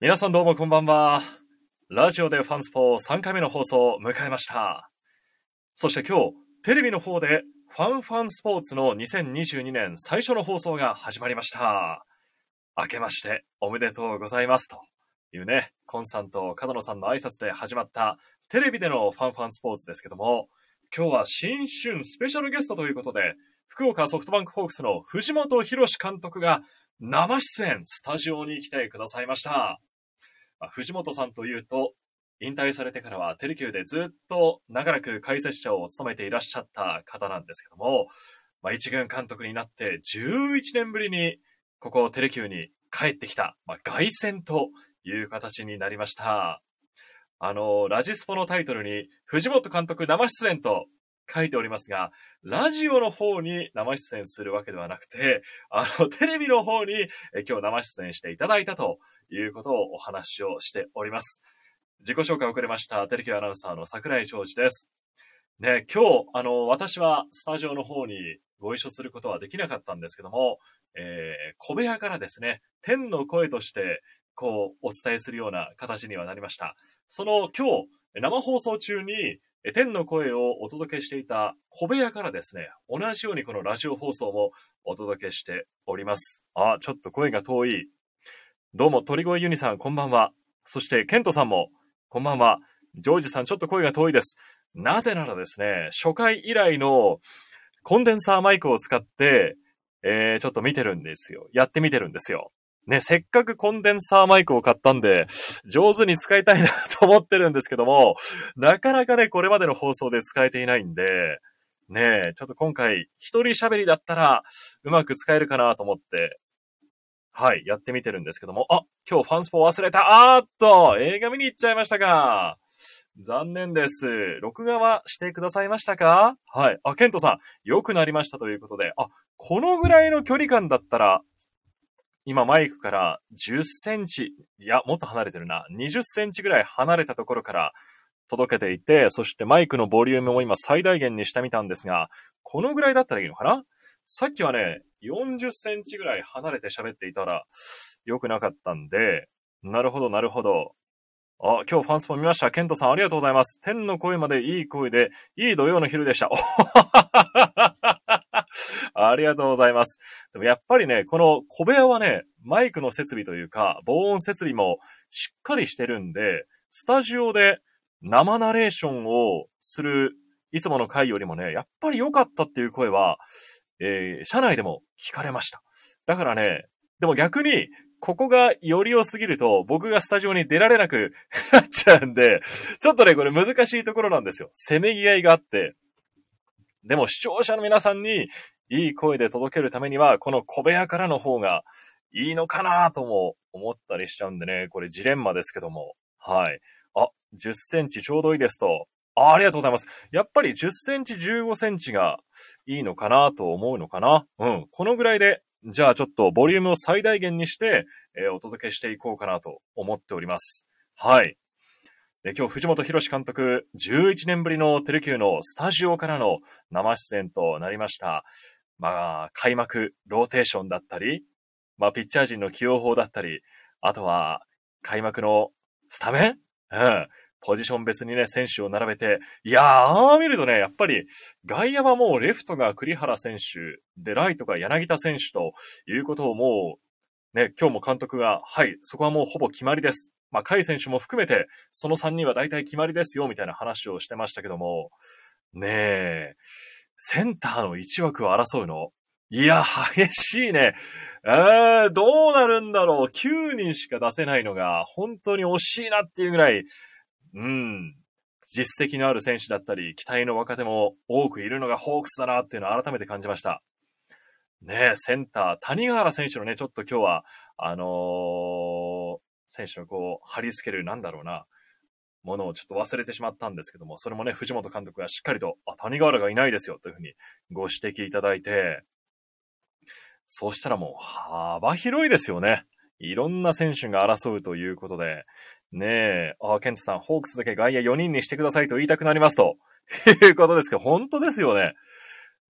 皆さんどうもこんばんは。ラジオでファンスポ3回目の放送を迎えました。そして今日、テレビの方でファンスポーツの2022年最初の放送が始まりました。明けましておめでとうございますというね、コンさんと角野さんの挨拶で始まったテレビでのファンスポーツですけども、今日は新春スペシャルゲストということで、福岡ソフトバンクホークスの藤本博史監督が生出演、スタジオに来てくださいました。藤本さんというと、引退されてからはテレキューでずっと長らく解説者を務めていらっしゃった方なんですけども、一軍監督になって11年ぶりにここテレキューに帰ってきた、凱旋という形になりました。ラジスポのタイトルに藤本監督生出演と書いておりますが、ラジオの方に生出演するわけではなくて、テレビの方に今日生出演していただいたということをお話をしております。自己紹介遅れました。テレキューアナウンサーの櫻井翔司です。ね、今日、私はスタジオの方にご一緒することはできなかったんですけども、小部屋からですね、天の声として、お伝えするような形にはなりました。その今日、生放送中に、天の声をお届けしていた小部屋からですね、同じようにこのラジオ放送もお届けしております。ちょっと声が遠い。どうも、鳥越ユニさん、こんばんは。そして、ケントさんも、こんばんは。ジョージさん、ちょっと声が遠いです。なぜならですね、初回以来のコンデンサーマイクを使って、ちょっと見てるんですよ。やってみてるんですよ。ね、せっかくコンデンサーマイクを買ったんで、上手に使いたいなと思ってるんですけども、なかなかね、これまでの放送で使えていないんで、ね、ちょっと今回、一人喋りだったら、うまく使えるかなと思って、はい、やってみてるんですけども、今日ファンスポ忘れた。映画見に行っちゃいましたか。残念です。録画はしてくださいましたか？はい。ケントさん、良くなりましたということで、このぐらいの距離感だったら、今マイクから10センチ、いや、もっと離れてるな。20センチぐらい離れたところから届けていて、そしてマイクのボリュームも今最大限にしてみたんですが、このぐらいだったらいいのかな？さっきはね、40センチぐらい離れて喋っていたら良くなかったんで、なるほど、なるほど。今日ファンスポ見ました。ケントさんありがとうございます。天の声までいい声で、いい土曜の昼でした。ありがとうございます。でもやっぱりね、この小部屋はね、マイクの設備というか、防音設備もしっかりしてるんで、スタジオで生ナレーションをする、いつもの回よりもね、やっぱり良かったっていう声は、社内でも聞かれました。だからね、でも逆に、ここがより良すぎると、僕がスタジオに出られなくなっちゃうんで、ちょっとね、これ難しいところなんですよ。せめぎ合いがあって。でも視聴者の皆さんにいい声で届けるためには、この小部屋からの方がいいのかなとも思ったりしちゃうんでね、これジレンマですけども。はい。10センチちょうどいいですと。ありがとうございます。やっぱり10センチ、15センチがいいのかなと思うのかな。うん。このぐらいで、じゃあちょっとボリュームを最大限にして、お届けしていこうかなと思っております。はい。今日、藤本博史監督、11年ぶりのテレキューのスタジオからの生出演となりました。開幕、ローテーションだったり、ピッチャー陣の起用法だったり、あとは、開幕のスタメン？うん。ポジション別にね、選手を並べて、いやー、見るとね、やっぱり、外野はもうレフトが栗原選手、で、ライトが柳田選手ということをもう、ね、今日も監督が、はい、そこはもうほぼ決まりです。甲斐選手も含めて、その3人は大体決まりですよ、みたいな話をしてましたけども、ねえ、センターの1枠を争うの？いや、激しいね。どうなるんだろう。9人しか出せないのが、本当に惜しいなっていうぐらい、うん、実績のある選手だったり、期待の若手も多くいるのがホークスだなっていうのを改めて感じました。ねえ、センター、谷原選手のね、ちょっと今日は、選手の貼り付ける、なんだろうな、ものをちょっと忘れてしまったんですけども、それもね、藤本監督がしっかりと、谷川がいないですよ、というふうにご指摘いただいて、そうしたらもう幅広いですよね。いろんな選手が争うということで、ねえ、ケントさん、ホークスだけ外野4人にしてくださいと言いたくなりますと、いうことですけど、本当ですよね。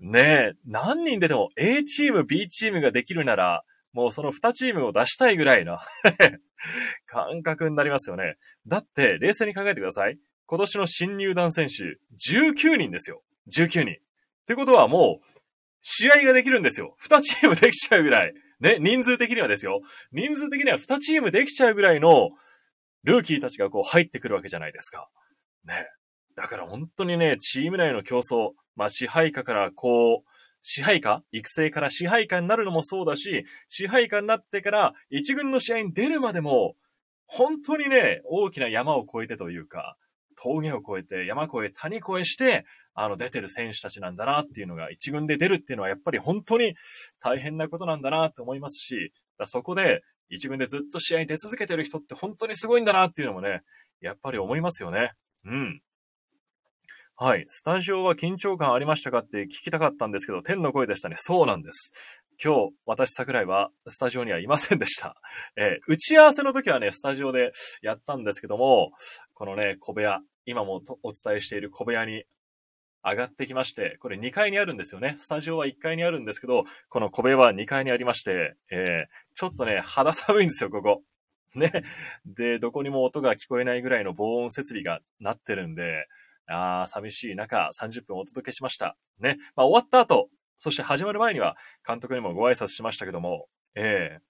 ねえ、何人出ても A チーム、B チームができるなら、もうその2チームを出したいぐらいな。感覚になりますよね。だって、冷静に考えてください。今年の新入団選手、19人ですよ。19人。ってことはもう、試合ができるんですよ。2チームできちゃうぐらい。ね、人数的にはですよ。人数的には2チームできちゃうぐらいの、ルーキーたちがこう入ってくるわけじゃないですか。ね。だから本当にね、チーム内の競争、まあ支配下、育成から支配下になるのもそうだし、支配下になってから一軍の試合に出るまでも、本当にね、大きな山を越えてというか、峠を越えて、山越え、谷越えして、出てる選手たちなんだなっていうのが、一軍で出るっていうのはやっぱり本当に大変なことなんだなって思いますし、そこで一軍でずっと試合に出続けてる人って本当にすごいんだなっていうのもね、やっぱり思いますよね。うん。はい。スタジオは緊張感ありましたかって聞きたかったんですけど、天の声でしたね。そうなんです。今日、私、桜井は、スタジオにはいませんでした。打ち合わせの時はね、スタジオでやったんですけども、このね、小部屋、今もお伝えしている小部屋に上がってきまして、これ2階にあるんですよね。スタジオは1階にあるんですけど、この小部屋は2階にありまして、ちょっとね、肌寒いんですよ、ここ。ね。で、どこにも音が聞こえないぐらいの防音設備がなってるんで、寂しい中、30分お届けしました。ね。まあ、終わった後、そして始まる前には、監督にもご挨拶しましたけども、ね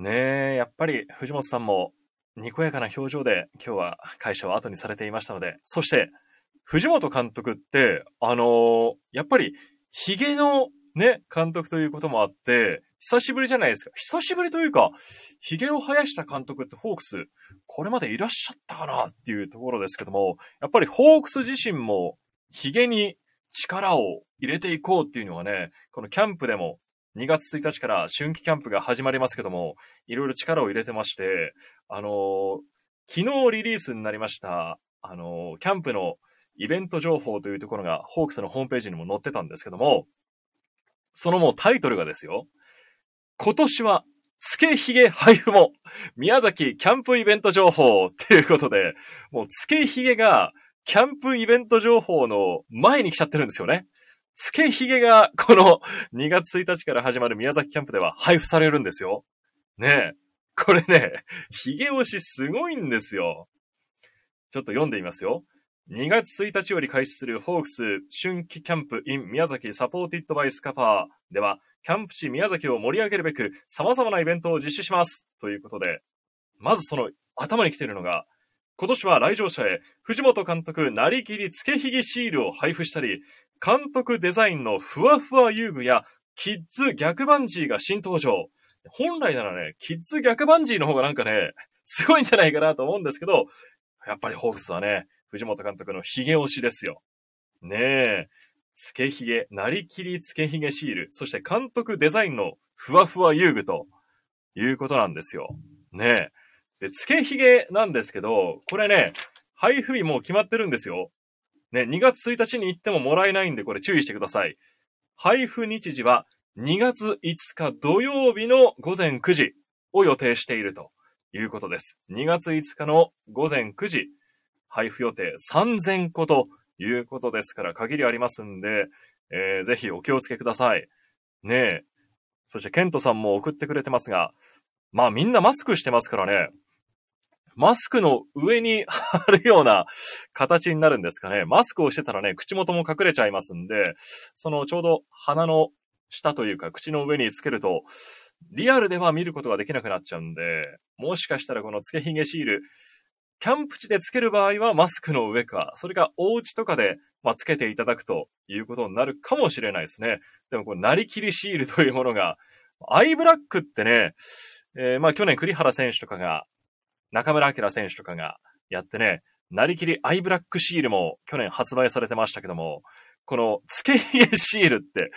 え、やっぱり藤本さんも、にこやかな表情で、今日は会社を後にされていましたので、そして、藤本監督って、やっぱり、ヒゲのね、監督ということもあって、久しぶりじゃないですか。久しぶりというか、髭を生やした監督ってホークス、これまでいらっしゃったかなっていうところですけども、やっぱりホークス自身も髭に力を入れていこうっていうのがね、このキャンプでも2月1日から春季キャンプが始まりますけども、いろいろ力を入れてまして、昨日リリースになりました、キャンプのイベント情報というところがホークスのホームページにも載ってたんですけども、そのもうタイトルがですよ、今年は、つけひげ配布も、宮崎キャンプイベント情報っていうことで、もうつけひげが、キャンプイベント情報の前に来ちゃってるんですよね。つけひげが、この2月1日から始まる宮崎キャンプでは配布されるんですよ。ねえ。これね、ひげ推しすごいんですよ。ちょっと読んでみますよ。2月1日より開始するホークス春季キャンプ in 宮崎サポーティッドバイスカパーでは、キャンプ地宮崎を盛り上げるべく様々なイベントを実施します。ということで、まずその頭に来ているのが、今年は来場者へ藤本監督なりきりつけひげシールを配布したり、監督デザインのふわふわ遊具やキッズ逆バンジーが新登場。本来ならね、キッズ逆バンジーの方がなんかね、すごいんじゃないかなと思うんですけど、やっぱりホークスはね、藤本監督のヒゲ推しですよ。ねえ。つけひげ、なりきりつけひげシール、そして監督デザインのふわふわ遊具ということなんですよ。ねえ。で、つけひげなんですけど、これね、配布日もう決まってるんですよ。ね、2月1日に行ってももらえないんで、これ注意してください。配布日時は2月5日土曜日の午前9時を予定しているということです。2月5日の午前9時。配布予定3000個ということですから限りありますんで、ぜひお気をつけください。ねえ。そしてケントさんも送ってくれてますが、まあみんなマスクしてますからね。マスクの上に貼るような形になるんですかね。マスクをしてたらね、口元も隠れちゃいますんで、そのちょうど鼻の下というか口の上につけると、リアルでは見ることができなくなっちゃうんで、もしかしたらこのつけひげシール、キャンプ地でつける場合はマスクの上か、それかお家とかで、つけていただくということになるかもしれないですね。でもこのなりきりシールというものが、アイブラックってね、去年栗原選手とかが、中村晃選手とかがやってね、なりきりアイブラックシールも去年発売されてましたけども、このつけひげシールって、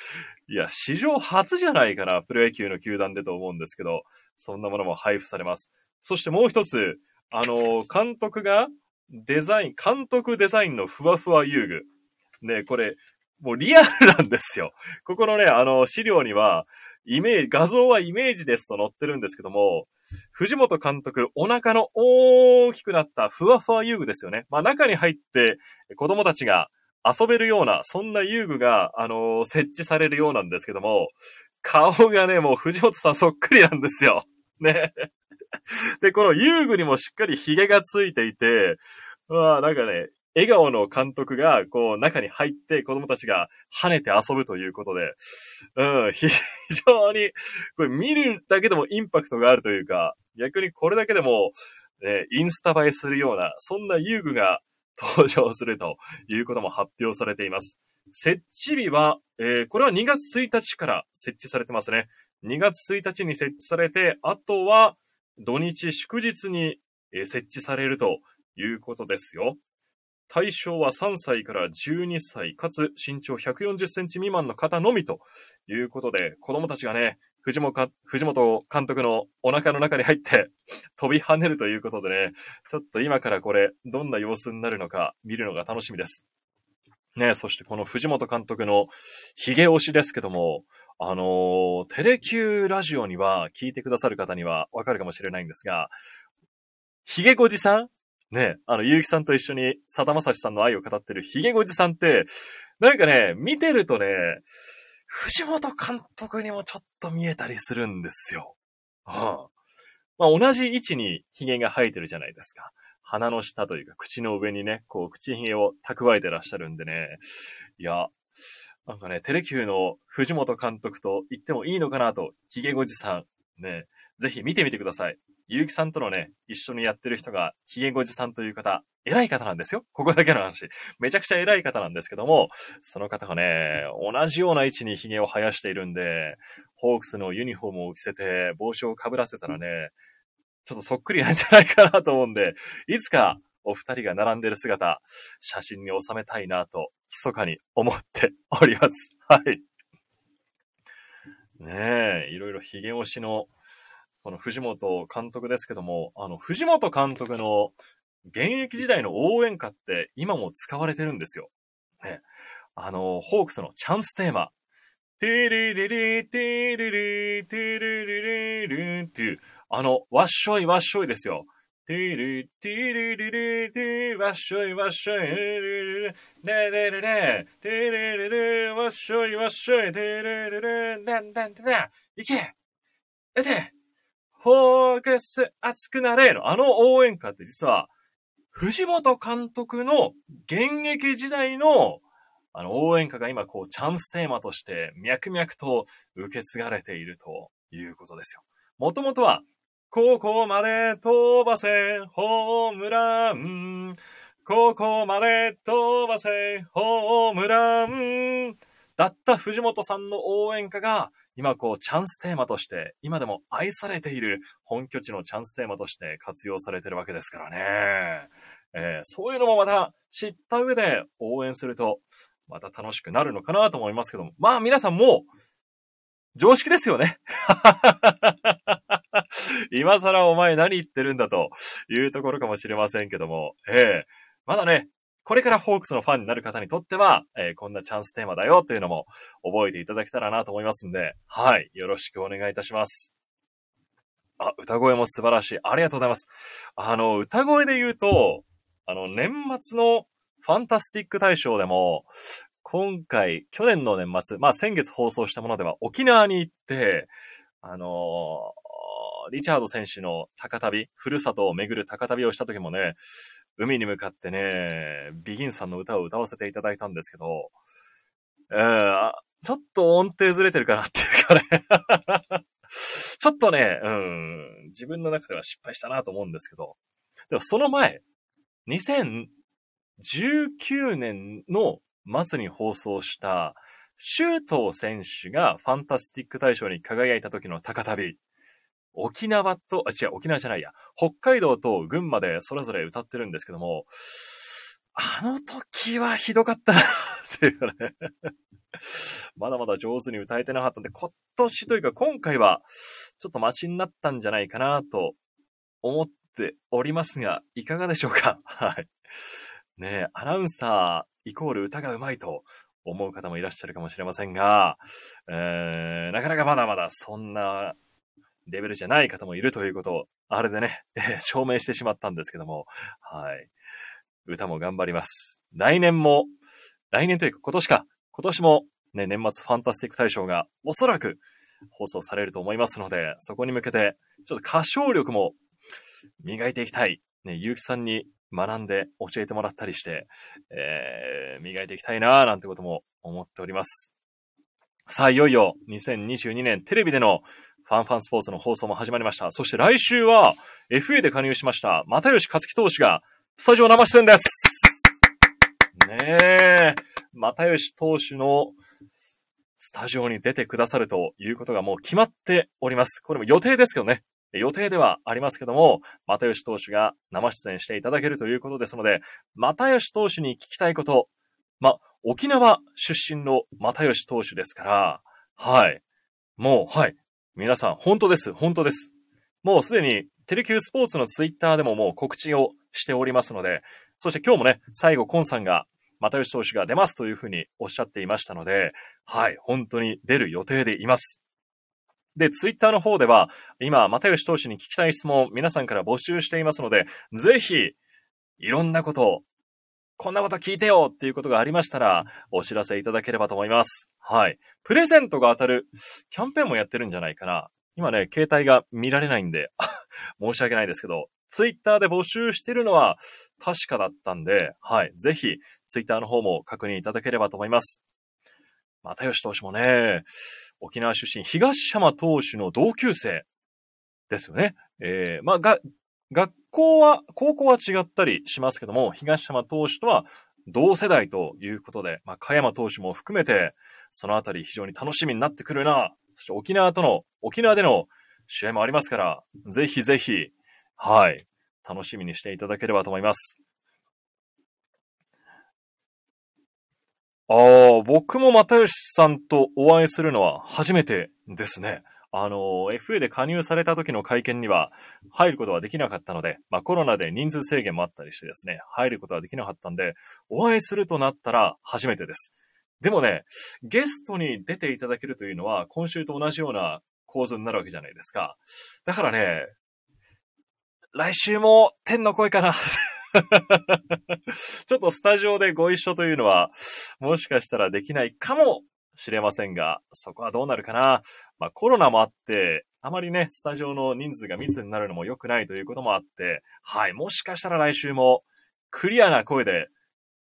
いや、史上初じゃないかな、プロ野球の球団でと思うんですけど、そんなものも配布されます。そしてもう一つ、監督デザインのふわふわ遊具。ね、これ、もうリアルなんですよ。ここのね、資料には、画像はイメージですと載ってるんですけども、藤本監督、お腹の大きくなったふわふわ遊具ですよね。まあ中に入って子供たちが遊べるような、そんな遊具が、設置されるようなんですけども、顔がね、もう藤本さんそっくりなんですよ。ね。で、この遊具にもしっかり髭がついていて、まあなんかね、笑顔の監督がこう中に入って子供たちが跳ねて遊ぶということで、うん、非常にこれ見るだけでもインパクトがあるというか、逆にこれだけでも、ね、インスタ映えするようなそんな遊具が登場するということも発表されています。設置日は、これは2月1日から設置されてますね。2月1日に設置されて、あとは土日祝日に設置されるということですよ。対象は3歳から12歳、かつ身長140センチ未満の方のみということで、子供たちがね、藤本監督のお腹の中に入って飛び跳ねるということでね、ちょっと今からこれ、どんな様子になるのか見るのが楽しみです。ね、そしてこの藤本監督の髭推しですけども、テレキューラジオには聞いてくださる方にはわかるかもしれないんですが、髭ごじさんね、ゆうきさんと一緒に、さだまさしさんの愛を語ってるひげごじさんって、なんかね、見てるとね、藤本監督にもちょっと見えたりするんですよ。うん。まあ、同じ位置にひげが生えてるじゃないですか。鼻の下というか、口の上にね、こう、口ひげを蓄えてらっしゃるんでね。いや、なんかね、テレキューの藤本監督と言ってもいいのかなと、ひげごじさん、ね、ぜひ見てみてください。ゆうきさんとのね、一緒にやってる人が、ひげごじさんという方、偉い方なんですよ。ここだけの話。めちゃくちゃ偉い方なんですけども、その方がね、同じような位置にひげを生やしているんで、ホークスのユニフォームを着せて、帽子を被らせたらね、ちょっとそっくりなんじゃないかなと思うんで、いつかお二人が並んでる姿、写真に収めたいなと、密かに思っております。はい。ねえ、いろいろひげ推しの、この藤本監督ですけども、藤本監督の現役時代の応援歌って今も使われてるんですよ。ね。ホークスのチャンステーマ。テルルルテルルテルルルルっていう、わっしょいわっしょいですよ。テルテルルルテわっしょいわっしょいルルルレレレレテルルルわっしょいわっしょいテルルルダンダンダダいけ打てホークス熱くなれの応援歌って実は藤本監督の現役時代の応援歌が今こうチャンステーマとして脈々と受け継がれているということですよ。もともとはここまで飛ばせホームランここまで飛ばせホームランだった藤本さんの応援歌が今こうチャンステーマとして今でも愛されている本拠地のチャンステーマとして活用されているわけですからね、そういうのもまた知った上で応援するとまた楽しくなるのかなと思いますけども、まあ皆さんもう常識ですよね。今更お前何言ってるんだというところかもしれませんけども、まだねこれからホークスのファンになる方にとっては、こんなチャンステーマだよというのも覚えていただけたらなと思いますんで、はい、よろしくお願いいたします。あ、歌声も素晴らしい。ありがとうございます。歌声で言うと、年末のファンタスティック大賞でも、今回、去年の年末、まあ先月放送したものでは沖縄に行って、リチャード選手の高旅、ふるさとを巡る高旅をした時もね、海に向かってね、ビギンさんの歌を歌わせていただいたんですけど、ちょっと音程ずれてるかなっていうかね、ちょっとね、自分の中では失敗したなと思うんですけど、でもその前、2019年の末に放送した、周東選手がファンタスティック大賞に輝いた時の高旅、北海道と群馬でそれぞれ歌ってるんですけども、あの時はひどかったなっていうね。まだまだ上手に歌えてなかったんで、今年というか今回はちょっとマシになったんじゃないかなと思っておりますが、いかがでしょうか。はい。ねえ、アナウンサーイコール歌が上手いと思う方もいらっしゃるかもしれませんが、なかなかまだまだそんなレベルじゃない方もいるということを、あれでね、証明してしまったんですけども、はい。歌も頑張ります。来年というか今年もね、年末ファンタスティック大賞がおそらく放送されると思いますので、そこに向けてちょっと歌唱力も磨いていきたい。ね、ゆうきさんに学んで教えてもらったりして、磨いていきたいなぁなんてことも思っております。さあ、いよいよ2022年テレビでのファンファンスポーツの放送も始まりました。そして来週は FA で加入しました又吉克樹投手がスタジオ生出演です。ねえ、又吉投手のスタジオに出てくださるということがもう決まっております。これも予定ですけどね。予定ではありますけども、又吉投手が生出演していただけるということですので、又吉投手に聞きたいこと、沖縄出身の又吉投手ですから、はい。もう、はい。皆さん、本当です。もうすでに、テレキュースポーツのツイッターでももう告知をしておりますので、そして今日もね、最後、コンさんが、又吉投手が出ますというふうにおっしゃっていましたので、はい。本当に出る予定でいます。で、ツイッターの方では、今、又吉投手に聞きたい質問、皆さんから募集していますので、ぜひ、いろんなことを、こんなこと聞いてよっていうことがありましたら、お知らせいただければと思います。はい。プレゼントが当たるキャンペーンもやってるんじゃないかな。今ね、携帯が見られないんで、申し訳ないですけど、ツイッターで募集してるのは確かだったんで、はい。ぜひ、ツイッターの方も確認いただければと思います。又吉投手もね、沖縄出身、東浜投手の同級生ですよね。高校は違ったりしますけども、東浜投手とは同世代ということで、加山投手も含めて、そのあたり非常に楽しみになってくるな。そして沖縄での試合もありますから、ぜひぜひ、はい、楽しみにしていただければと思います。僕も又吉さんとお会いするのは初めてですね。FA で加入された時の会見には入ることはできなかったので、コロナで人数制限もあったりしてですね、入ることはできなかったんで、お会いするとなったら初めてです。でもね、ゲストに出ていただけるというのは今週と同じような構図になるわけじゃないですか。だからね、来週も天の声かな。ちょっとスタジオでご一緒というのは、もしかしたらできないかもしれませんが、そこはどうなるかな。コロナもあって、あまりね、スタジオの人数が密になるのも良くないということもあって、はい、もしかしたら来週もクリアな声で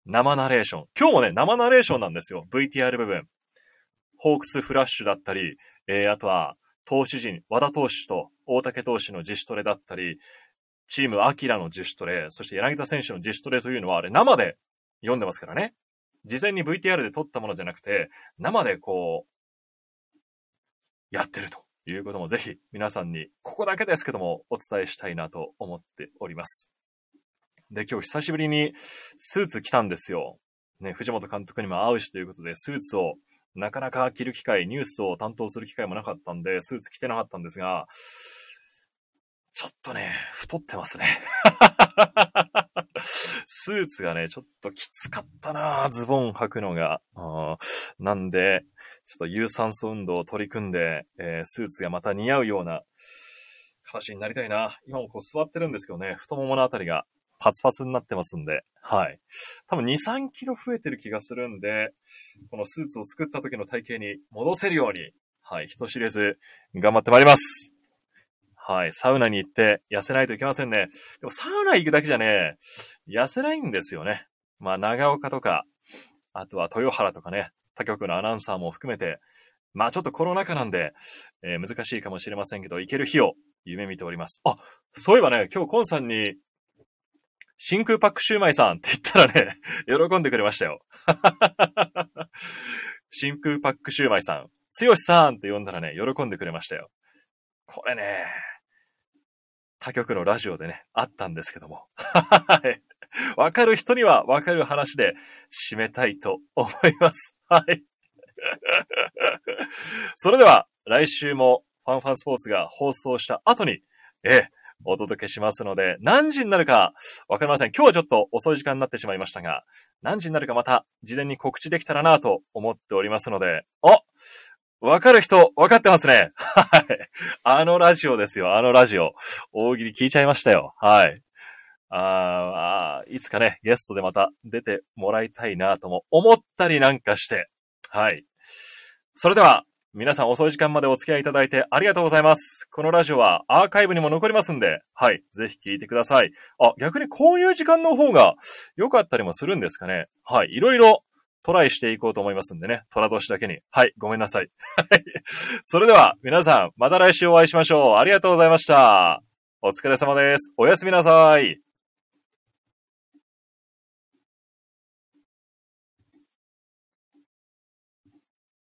生ナレーション。今日もね、生ナレーションなんですよ。VTR 部分。ホークスフラッシュだったり、あとは投手陣、和田投手と大竹投手の自主トレだったり、チームアキラの自主トレ、そして柳田選手の自主トレというのは、あれ生で読んでますからね。事前に VTR で撮ったものじゃなくて、生でこう、やってるということもぜひ皆さんに、ここだけですけども、お伝えしたいなと思っております。で、今日久しぶりにスーツ着たんですよ。ね、藤本監督にも会うしということで、スーツをなかなか着る機会、ニュースを担当する機会もなかったんで、スーツ着てなかったんですが、ちょっとね、太ってますね。スーツがね、ちょっときつかったな、ズボン履くのが。なんで、ちょっと有酸素運動を取り組んで、スーツがまた似合うような形になりたいな。今もこう座ってるんですけどね、太もものあたりがパツパツになってますんで、はい。多分2、3キロ増えてる気がするんで、このスーツを作った時の体型に戻せるように、はい、人知れず頑張ってまいります。はい。サウナに行って痩せないといけませんね。でもサウナ行くだけじゃね、痩せないんですよね。長岡とか、あとは豊原とかね、他局のアナウンサーも含めて、ちょっとコロナ禍なんで、難しいかもしれませんけど、行ける日を夢見ております。あ、そういえばね、今日コンさんに、真空パックシューマイさんって言ったらね、喜んでくれましたよ。真空パックシューマイさん、つよしさんって呼んだらね、喜んでくれましたよ。これね、他局のラジオでね、あったんですけども。はい。わかる人にはわかる話で締めたいと思います。はい。それでは、来週もファンファンスポーツが放送した後に、お届けしますので、何時になるかわかりません。今日はちょっと遅い時間になってしまいましたが、何時になるかまた事前に告知できたらなと思っておりますので、わかる人、わかってますね。はい。あのラジオ。大喜利聞いちゃいましたよ。はい。いつかね、ゲストでまた出てもらいたいなとも思ったりなんかして。はい。それでは、皆さん遅い時間までお付き合いいただいてありがとうございます。このラジオはアーカイブにも残りますんで、はい、ぜひ聞いてください。あ、逆にこういう時間の方が良かったりもするんですかね。はい、いろいろトライしていこうと思いますんでね。虎年だけに。はい、ごめんなさい。はい。それでは皆さん、また来週お会いしましょう。ありがとうございました。お疲れ様です。おやすみなさい。